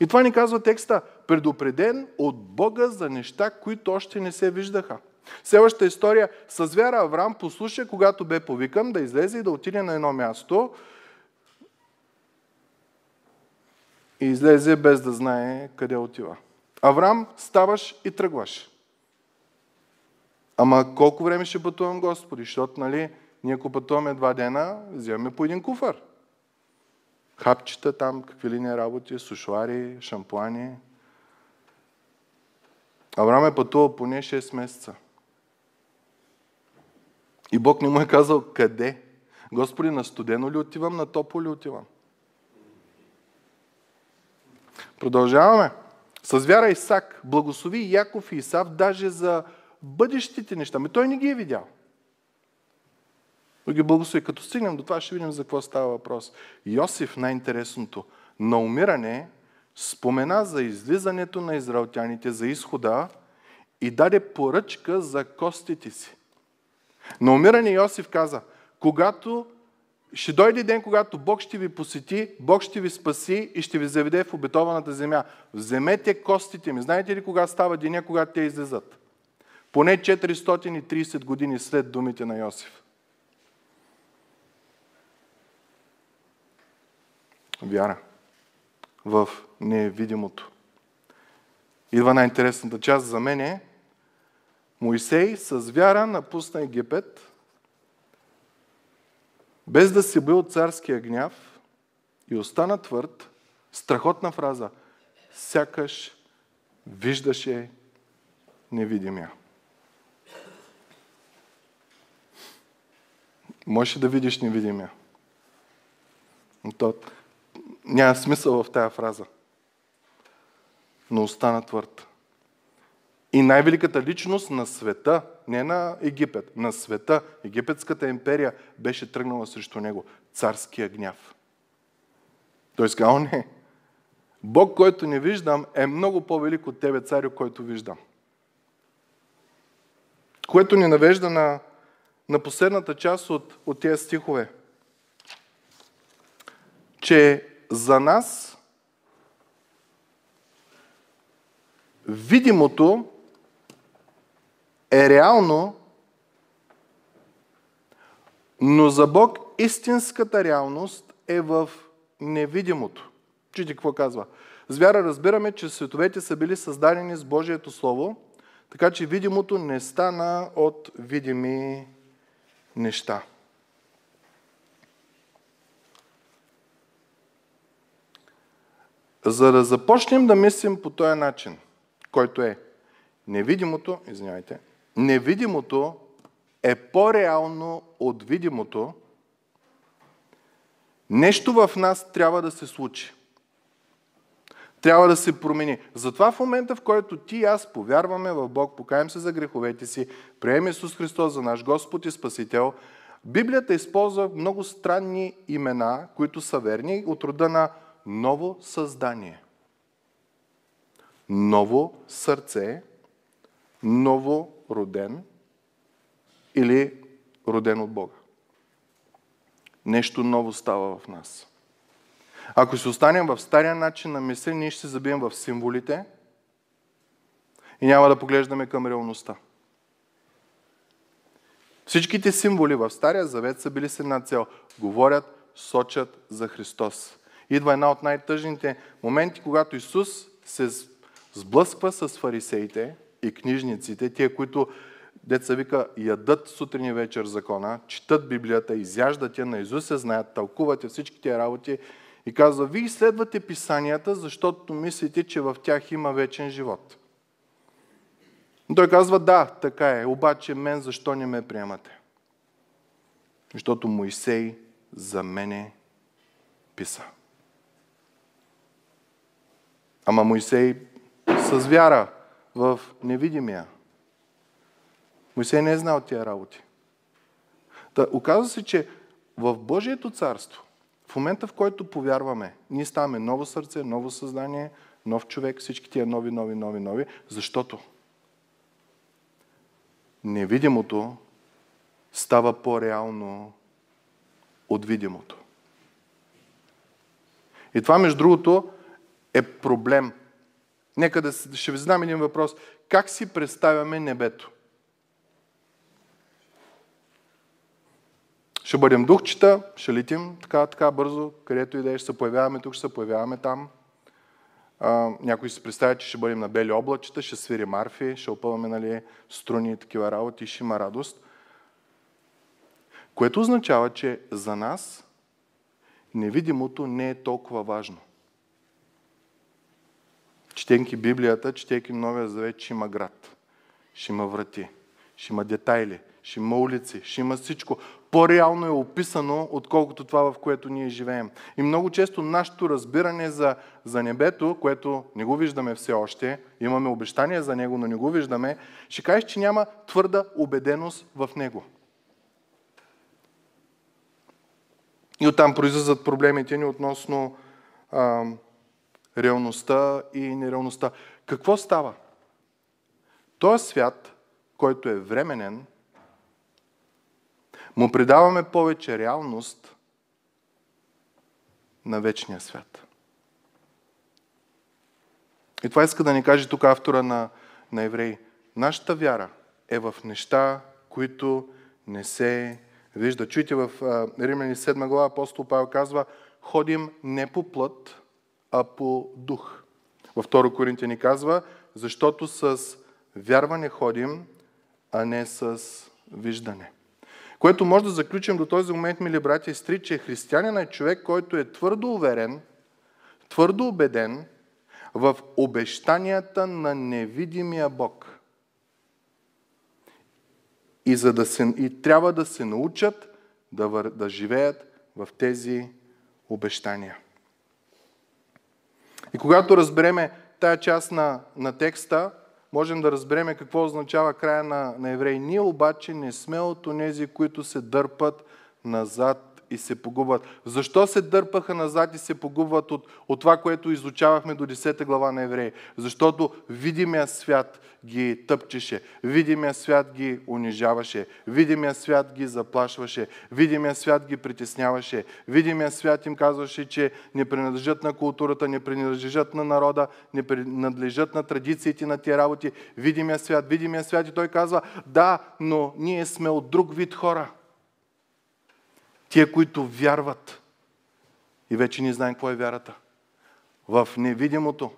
И това ни казва текста. Предупреден от Бога за неща, които още не се виждаха. Следващата история. С вяра Авраам послуша, когато бе повикан, да излезе и да отиде на едно място. И излезе без да знае къде отива. Авраам, ставаш и тръгваш. Ама колко време ще пътувам, Господи? Защото, нали, ние ако пътуваме два дена, вземаме по един куфар. Хапчета там, какви ли не работи, сушуари, шампуани. Авраам е пътувал поне шест месеца. И Бог не му е казал къде. Господи, на студено ли отивам, на топло ли отивам? Продължаваме. С вяра Исак благослови Яков и Исав даже за бъдещите неща. Ме той не ги е видял. Но ги благослови. Като стигнем до това, ще видим за какво става въпрос. Йосиф, най-интересното, на умиране спомена за излизането на израелтяните, за изхода и даде поръчка за костите си. На умиране Йосиф каза, когато ще дойде ден, когато Бог ще ви посети, Бог ще ви спаси и ще ви заведе в обетованата земя. Вземете костите ми. Знаете ли кога става деня, когато те излизат? Поне четиристотин и трийсет години след думите на Йосиф. Вяра в невидимото. Идва най-интересната част за мен е, Моисей с вяра напусна Египет, без да се бои от царския гняв и остана твърд. Страхотна фраза. Сякаш виждаше невидимия. Можеш да видиш невидимия. То няма смисъл в тая фраза. Но остана твърд. И най-великата личност на света, не на Египет, на света, Египетската империя беше тръгнала срещу него. Царския гняв. Той каза, о не, Бог, който не виждам, е много по-велик от тебе, царю, който виждам. Което ни навежда на, на последната част от, от тези стихове. Че за нас видимото е реално, но за Бог истинската реалност е в невидимото. Чуйте какво казва. С вяра разбираме, че световете са били създадени с Божието Слово, така че видимото не стана от видими неща. За да започнем да мислим по този начин, който е невидимото, извинявайте, невидимото е по-реално от видимото, нещо в нас трябва да се случи. Трябва да се промени. Затова в момента, в който ти и аз повярваме в Бог, покаем се за греховете си, приемем Исус Христос за наш Господ и Спасител, Библията използва много странни имена, които са верни, от рода на ново създание, ново сърце, ново роден или роден от Бога. Нещо ново става в нас. Ако се останем в стария начин на мисъл, ние ще се забием в символите и няма да поглеждаме към реалността. Всичките символи в Стария Завет са били с една цел. Говорят, сочат за Христос. Идва една от най-тъжните моменти, когато Исус се сблъсква с фарисеите и книжниците, тия, които, деца вика, ядат сутрин и вечер закона, четат Библията, изяждат я, наизуст се знаят, тълкуват я всичките работи и казва, вие следвате писанията, защото мислите, че в тях има вечен живот. Той казва, да, така е, обаче мен защо не ме приемате? Защото Моисей за мене писа. Ама Моисей с вяра в невидимия. Моисей не е знал тия работи. Та, оказва се, че в Божието царство, в момента в който повярваме, ние ставаме ново сърце, ново съзнание, нов човек, всички тия нови, нови, нови, нови, защото невидимото става по-реално от видимото. И това, между другото, е проблем. Нека да ще ви знам един въпрос. Как си представяме небето? Ще бъдем духчета, ще летим така, така бързо, където идея, ще се появяваме тук, ще се появяваме там. А, някой се представя, че ще бъдем на бели облачета, ще свирим арфи, ще опъваме нали, струни и такива работи, ще има радост. Което означава, че за нас невидимото не е толкова важно. Четенки Библията, четейки Новия Завет, ще има град, ще има врати, ще има детайли, ще има улици, ще има всичко. По-реално е описано, отколкото това, в което ние живеем. И много често нашето разбиране за, за небето, което не го виждаме все още, имаме обещания за него, но не го виждаме, ще кажеш, че няма твърда убеденост в него. И оттам произлизат проблемите ни относно а, реалността и нереалността. Какво става? Този свят, който е временен, му придаваме повече реалност на вечния свят. И това иска да ни каже тук автора на, на Евреи. Нашата вяра е в неща, които не се вижда. Чуйте в Римляни седма глава апостол Павел казва, ходим не по плът, а по дух. Във втора Коринтяни казва, защото с вярване ходим, а не с виждане. Което може да заключим до този момент, мили братя и сестри, че християнин е човек, който е твърдо уверен, твърдо убеден в обещанията на невидимия Бог. И, за да се, и трябва да се научат да, вър, да живеят в тези обещания. И когато разбереме тая част на, на текста, можем да разбереме какво означава края на, на Евреи. Ние обаче не сме от онези, които се дърпат назад и се погубват. Защо се дърпаха назад и се погубват от, от това, което изучавахме до десета глава на Евреи? Защото видимия свят ги тъпчеше, видимия свят ги унижаваше, видимия свят ги заплашваше, видимия свят ги притесняваше, видимия свят им казваше, че не принадлежат на културата, не принадлежат на народа, не принадлежат на традициите на тия работи. Видимия свят, видимия свят. И той казва, да, но ние сме от друг вид хора. Тие, които вярват, и вече не знаем какво е вярата, в невидимото,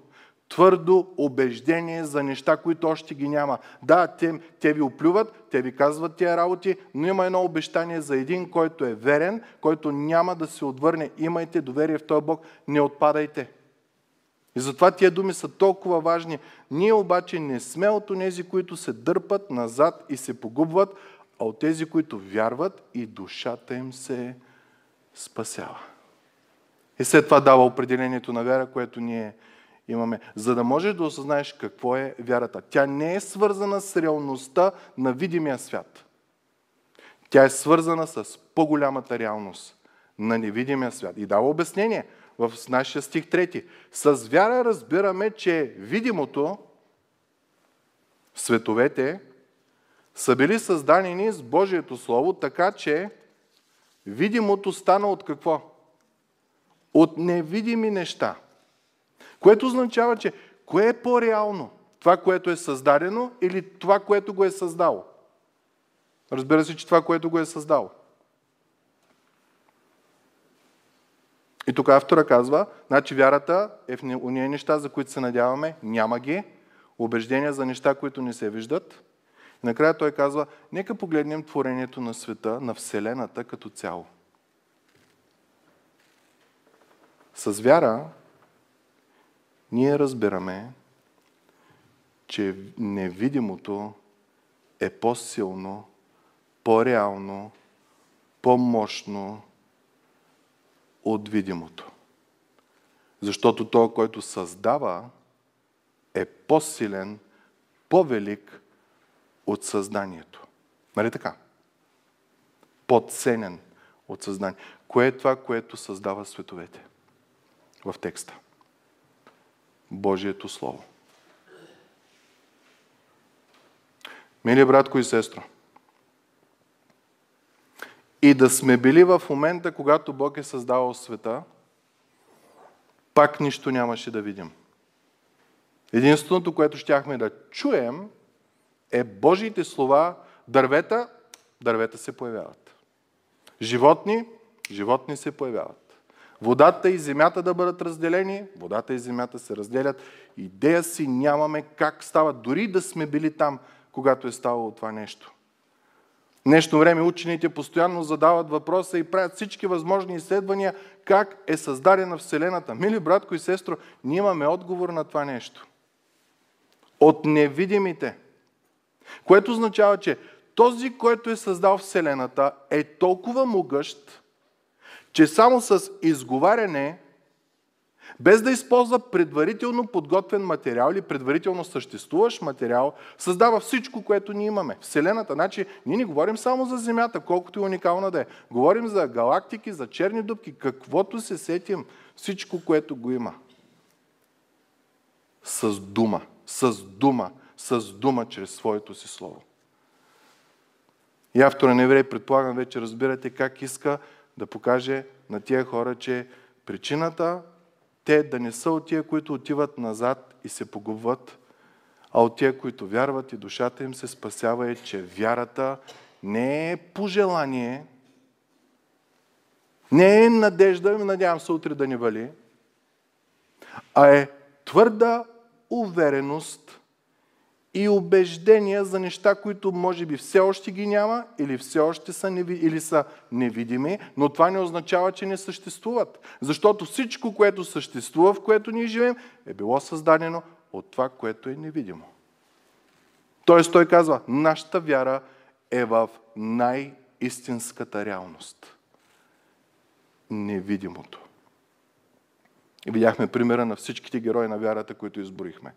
твърдо убеждение за неща, които още ги няма. Да, те, те ви оплюват, те ви казват тия работи, но има едно обещание за един, който е верен, който няма да се отвърне. Имайте доверие в този Бог, не отпадайте. И затова тия думи са толкова важни. Ние обаче не сме от онези, които се дърпат назад и се погубват, а от тези, които вярват и душата им се спасява. И след това дава определението на вяра, което ние имаме. За да можеш да осъзнаеш какво е вярата. Тя не е свързана с реалността на видимия свят. Тя е свързана с по-голямата реалност на невидимия свят. И дава обяснение в нашия стих трети. С вяра разбираме, че видимото, световете, са били създадени с Божието Слово, така че видимото стана от какво? От невидими неща. Което означава, че кое е по-реално? Това, което е създадено или това, което го е създало? Разбира се, че това, което го е създало. И тук автора казва, значи вярата е в уния неща, за които се надяваме, няма ги, убеждения за неща, които не се виждат. Накрая той казва, нека погледнем творението на света, на Вселената като цяло. С вяра ние разбираме, че невидимото е по-силно, по-реално, по-мощно от видимото. Защото той, който създава, е по-силен, по-велик от съзнанието. Нали така? Подценен от съзнанието. Кое е това, което създава световете? В текста. Божието Слово. Мили братко и сестро, и да сме били в момента, когато Бог е създавал света, пак нищо нямаше да видим. Единственото, което щяхме да чуем, е Божиите слова, дървета, дървета се появяват. Животни, животни се появяват. Водата и земята да бъдат разделени, водата и земята се разделят. Идея си нямаме как става, дори да сме били там, когато е ставало това нещо. В днешно време учените постоянно задават въпроса и правят всички възможни изследвания как е създадена Вселената. Мили братко и сестро, ние имаме отговор на това нещо. От невидимите. Което означава, че този, който е създал Вселената, е толкова могъщ, че само с изговаряне, без да използва предварително подготвен материал или предварително съществуващ материал, създава всичко, което ние имаме. Вселената, значи, ние не говорим само за Земята, колкото и уникална да е. Говорим за галактики, за черни дупки, каквото се сетим, всичко, което го има. С дума, с дума. С дума, чрез своето си слово. И автора на Евреи, предполагам, вече разбирате как иска да покаже на тия хора, че причината те да не са от тия, които отиват назад и се погубват, а от тия, които вярват и душата им се спасява, е, че вярата не е пожелание, не е надежда, надявам се утре да не вали, а е твърда увереност и убеждения за неща, които може би все още ги няма или все още са, неви... или са невидими, но това не означава, че не съществуват. Защото всичко, което съществува, в което ние живеем, е било създадено от това, което е невидимо. Тоест той казва, нашата вяра е в най-истинската реалност. Невидимото. И видяхме примера на всичките герои на вярата, които изброихме.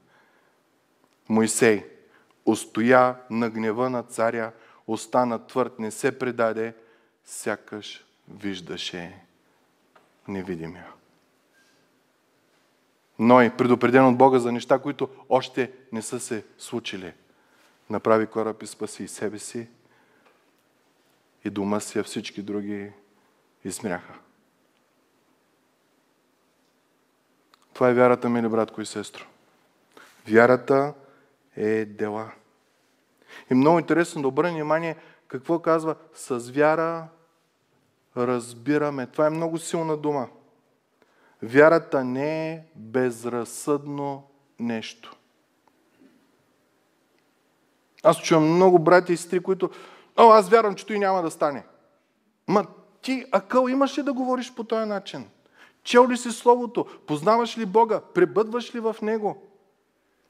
Мойсей устоя на гнева на царя, остана твърд, не се предаде, сякаш виждаше невидимия. Ной, предупреден от Бога за неща, които още не са се случили, направи кораб и спаси и себе си, и дома си, а всички други измряха. Това е вярата, мили братко и сестро. Вярата е дела. И много интересно да обърнем внимание какво казва с вяра разбираме. Това е много силна дума. Вярата не е безразсъдно нещо. Аз чувам много брати и сестри, които О, аз вярвам, че той няма да стане. Ма ти, акъл, имаш ли да говориш по този начин? Чел ли си Словото? Познаваш ли Бога? Пребъдваш ли в Него?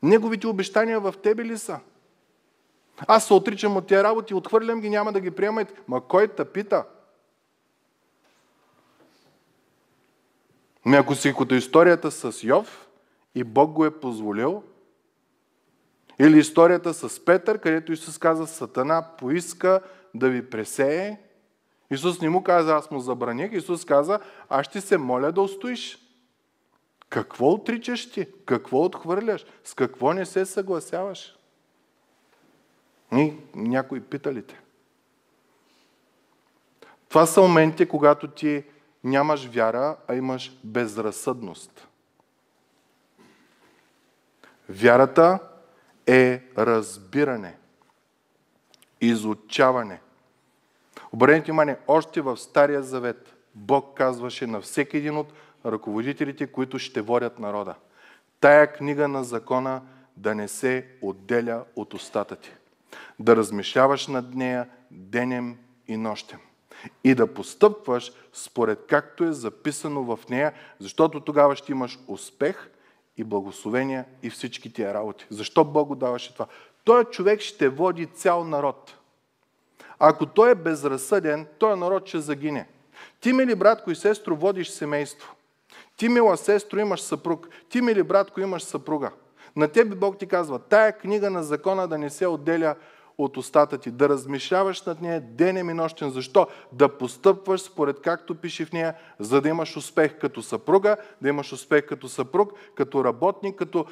Неговите обещания в тебе ли са? Аз се отричам от тия работи, отхвърлям ги, няма да ги приемайте. Ма кой те пита? Но ако си като историята с Йов и Бог го е позволил, или историята с Петър, където Исус каза, Сатана поиска да ви пресее. Исус не му каза, аз му забраних. Исус каза, аз ще се моля да устоиш. Какво отричаш ти? Какво отхвърляш? С какво не се съгласяваш? И някой пита ли те? Това са моменти, когато ти нямаш вяра, а имаш безразсъдност. Вярата е разбиране, изучаване. Обърнете внимание, още в Стария Завет Бог казваше на всеки един от ръководителите, които ще водят народа. Тая книга на закона да не се отделя от устата ти. Да размишляваш над нея денем и нощем. И да постъпваш според както е записано в нея, защото тогава ще имаш успех и благословения и всички тия работи. Защо Бог го даваше това? Той човек ще води цял народ. Ако той е безразсъден, той народ ще загине. Ти, мили братко и сестро, водиш семейство. Ти, мила сестро, имаш съпруг. Ти, мили братко, имаш съпруга. На тебе Бог ти казва, тая книга на закона да не се отделя от устата ти, да размишляваш над нея денем и нощен. Защо? Да постъпваш според както пише в нея, за да имаш успех като съпруга, да имаш успех като съпруг, като работник, като,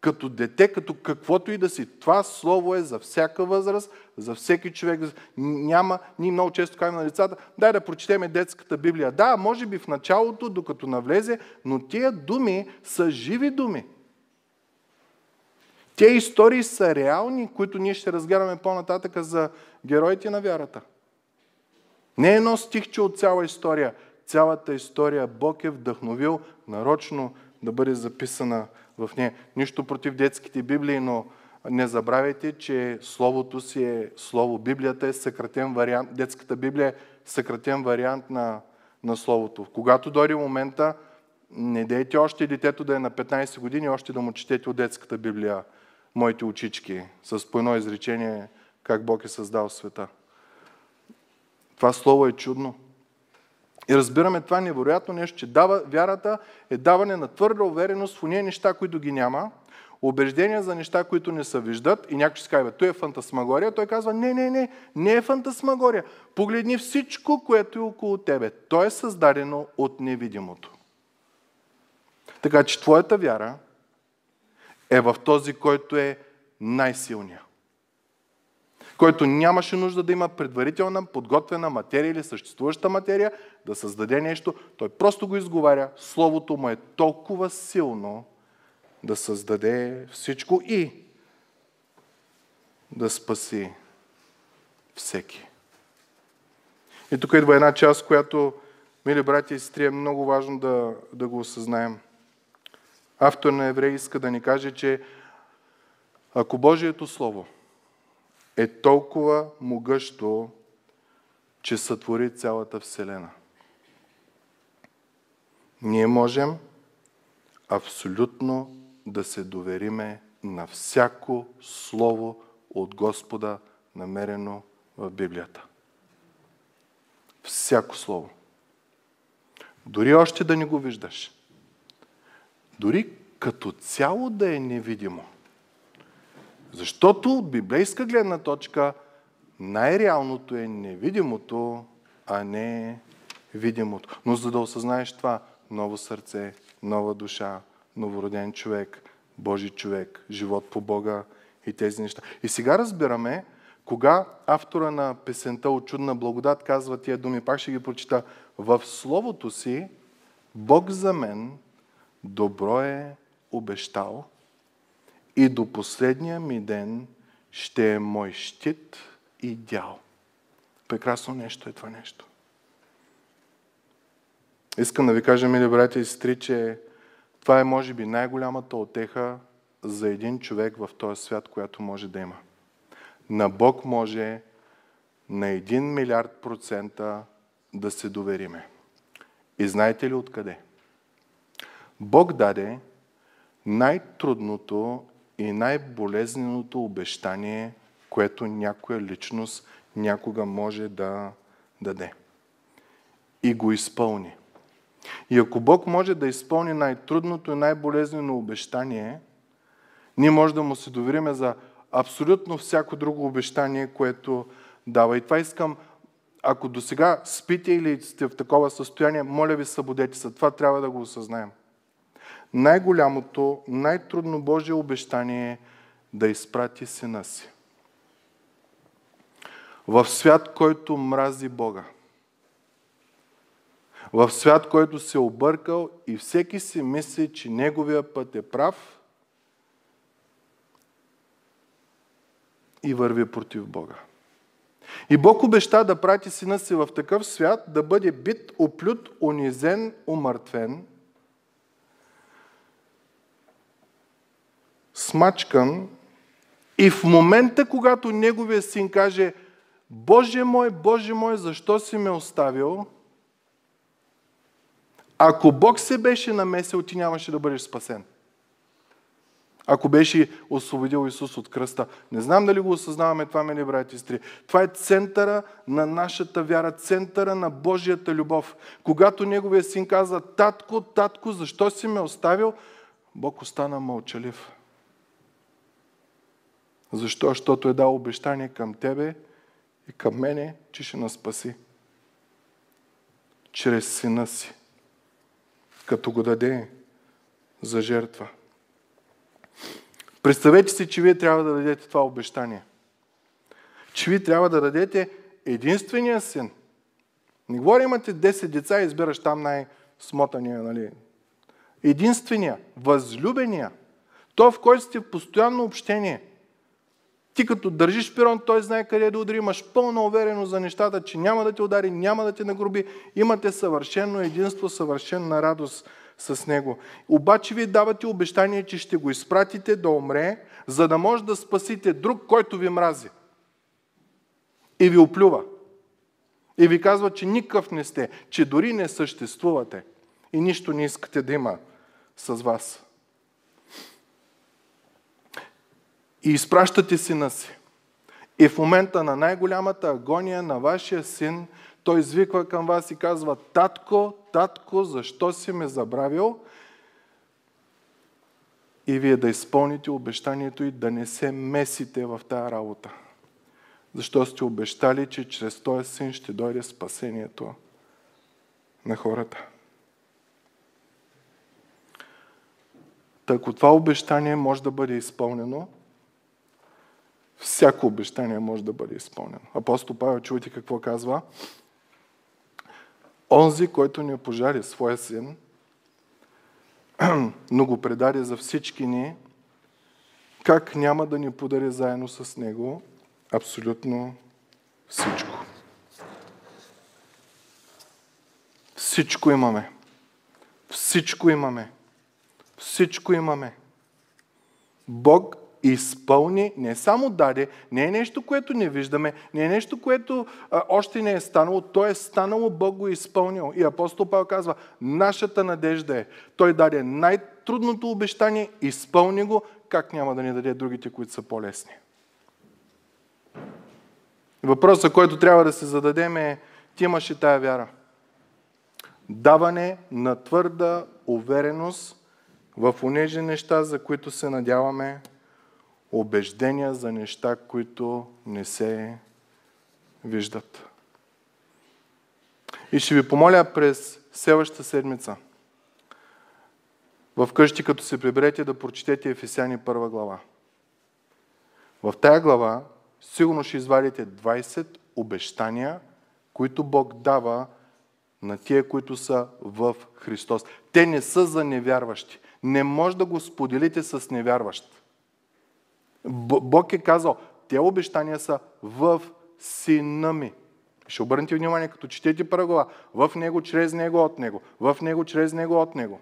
като дете, като каквото и да си. Това слово е за всяка възраст, за всеки човек. Няма, ние много често казваме на децата, дай да прочетеме детската Библия. Да, може би в началото, докато навлезе, но тия думи са живи думи. Те истории са реални, които ние ще разгледаме по-нататъка за героите на вярата. Не едно стихче от цяла история. Цялата история Бог е вдъхновил нарочно да бъде записана в нея. Нищо против детските библии, но не забравяйте, че словото си е слово. Библията е съкратен вариант, детската библия е съкратен вариант на, на словото. Когато дойде момента, не дейте още детето да е на петнайсет години, още да му четете от детската библия. Моите очички, с по едно изречение, как Бог е създал света. Това слово е чудно. И разбираме това невероятно нещо, че дава, вярата е даване на твърда увереност в уния неща, които ги няма, убеждения за неща, които не се виждат. И някой ще казва, той е фантасмагория. Той казва, не, не, не, не е фантасмагория. Погледни всичко, което е около тебе. То е създадено от невидимото. Така че твоята вяра е в този, който е най-силния. Който нямаше нужда да има предварителна, подготвена материя или съществуваща материя, да създаде нещо. Той просто го изговаря. Словото му е толкова силно да създаде всичко и да спаси всеки. И тук идва една част, която, мили братя и сестри, е много важно да, да го осъзнаем. Автор на Евреи иска да ни каже, че Ако Божието Слово е толкова могъщо, че сътвори цялата Вселена, ние можем абсолютно да се довериме на всяко Слово от Господа, намерено в Библията. Всяко Слово. Дори още да не го виждаш. Дори като цяло да е невидимо. Защото от библейска гледна точка най-реалното е невидимото, а не видимото. Но за да осъзнаеш това, ново сърце, нова душа, новороден човек, Божи човек, живот по Бога и тези неща. И сега разбираме, кога автора на песента "От чудна благодат" казва тия думи, пак ще ги прочита: "В Словото си Бог за мен добро е обещал и до последния ми ден ще е мой щит и дял." Прекрасно нещо е това нещо. Искам да ви кажа, мили братя и сестри, че това е може би най-голямата утеха за един човек в този свят, която може да има. На Бог може на един милиард процента да се довериме. И знаете ли откъде? Бог даде най-трудното и най-болезненото обещание, което някоя личност някога може да даде. И го изпълни. И ако Бог може да изпълни най-трудното и най-болезнено обещание, ние може да му се довериме за абсолютно всяко друго обещание, което дава. И това искам, ако до сега спите или сте в такова състояние, моля ви, събудете се. Това трябва да го осъзнаем. Най-голямото, най-трудно Божие обещание е да изпрати сина си. В свят, който мрази Бога. В свят, който се е объркал и всеки си мисли, че неговия път е прав и върви против Бога. И Бог обеща да прати сина си в такъв свят, да бъде бит, оплют, унизен, умъртвен, смачкан, и в момента, когато неговия син каже: "Боже мой, Боже мой, защо си ме оставил?", ако Бог се беше намесил, ти нямаше да бъдеш спасен. Ако беше освободил Исус от кръста. Не знам дали го осъзнаваме това, мили братя и сестри. Това е центъра на нашата вяра, центъра на Божията любов. Когато неговия син каза: "Татко, татко, защо си ме оставил?", Бог остана мълчалив. Защо? Защото е дал обещание към тебе и към мене, че ще нас спаси. Чрез сина си. Като го даде за жертва. Представете си, че вие трябва да дадете това обещание. Че вие трябва да дадете единствения син. Не говори, имате десет деца и избираш там най-смотания, нали? Единствения, възлюбения. Той, в който сте в постоянно общение. Ти като държиш пирон, той знае къде да удари, имаш пълна увереност за нещата, че няма да те удари, няма да те нагруби. Имате съвършено единство, съвършена радост с него. Обаче ви давате обещание, че ще го изпратите да умре, за да може да спасите друг, който ви мрази. И ви оплюва. И ви казва, че никакъв не сте, че дори не съществувате и нищо не искате да има с вас. И изпращате сина си. И в момента на най-голямата агония на вашия син, той извиква към вас и казва: "Татко, татко, защо си ме забравил?" И вие да изпълните обещанието и да не се месите в тая работа. Защо сте обещали, че чрез този син ще дойде спасението на хората. Ако това обещание може да бъде изпълнено, всяко обещание може да бъде изпълнено. Апостол Павел, чуйте какво казва: "Онзи, който не пожари своя син, но го предаде за всички ни, как няма да ни подари заедно с него абсолютно всичко?" Всичко имаме. Всичко имаме. Всичко имаме. Бог изпълни, не само даде, не е нещо, което не виждаме, не е нещо, което а, още не е станало, то е станало, Бог го е изпълнил. И апостол Павел казва, нашата надежда е, той даде най-трудното обещание, изпълни го, как няма да ни даде другите, които са по-лесни. Въпросът, който трябва да се зададем е, ти имаш и тая вяра. Даване на твърда увереност в онези неща, за които се надяваме, убеждения за неща, които не се виждат. И ще ви помоля през следващата седмица в къщи, като се приберете, да прочетете Ефесяни първа глава. В тая глава сигурно ще извадите двайсет обещания, които Бог дава на тия, които са в Христос. Те не са за невярващи. Не може да го споделите с невярващ. Бог е казал, те обещания са в Сина ми. Ще обърнете внимание, като четете първа глава. В Него, чрез Него, от Него. В Него, чрез Него, от Него.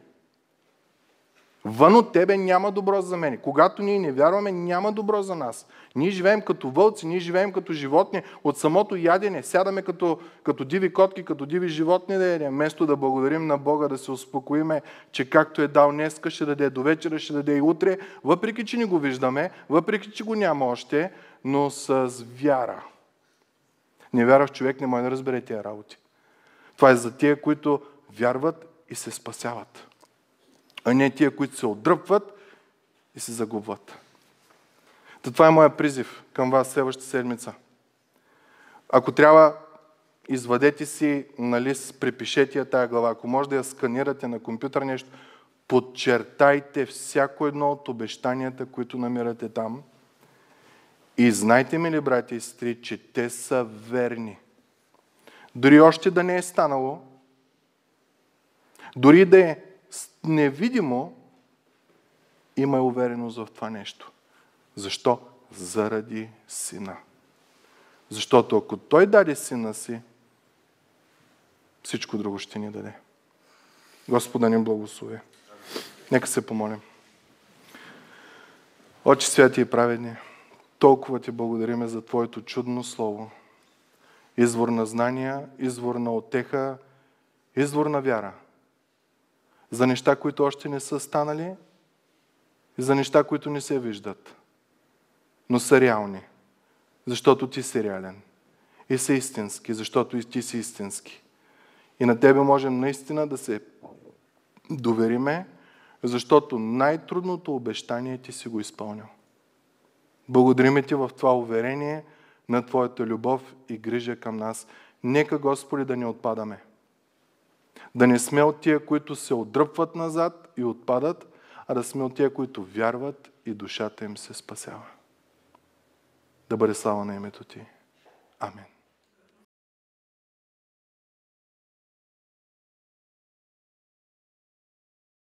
Вън от тебе няма добро за мен. Когато ние не вярваме, няма добро за нас. Ние живеем като вълци, ние живеем като животни. От самото ядене сядаме като, като диви котки, като диви животни да ядем. Вместо да благодарим на Бога, да се успокоиме, че както е дал днеска, ще даде до вечера, ще даде и утре. Въпреки, че не го виждаме, въпреки, че го няма още, но с вяра. Невярващ човек не може да разбере тия работи. Това е за тия, които вярват и се спасяват, а не тия, които се отдръпват и се загубват. Та това е моя призив към вас следващата седмица. Ако трябва, извадете си на лист, припишете я тая глава. Ако може да я сканирате на компютър нещо, подчертайте всяко едно от обещанията, които намирате там. И знайте, мили братя и сестри, че те са верни. Дори още да не е станало, дори да е невидимо, има увереност в това нещо. Защо? Заради Сина. Защото ако Той даде Сина си, всичко друго ще ни даде. Господа ни благослови. Нека се помолим. Отче святи и праведни, толкова Ти благодариме за Твоето чудно Слово. Извор на знания, извор на отеха, извор на вяра. За неща, които още не са станали, и за неща, които не се виждат, но са реални, защото Ти си реален и си истински, защото и Ти си истински. И на Тебе можем наистина да се довериме, защото най-трудното обещание Ти си го изпълнил. Благодарим Ти в това уверение на Твоята любов и грижа към нас. Нека, Господи, да не отпадаме. Да не сме от тия, които се отдръпват назад и отпадат, а да сме от тия, които вярват и душата им се спасява. Да бъде слава на името Ти. Амин.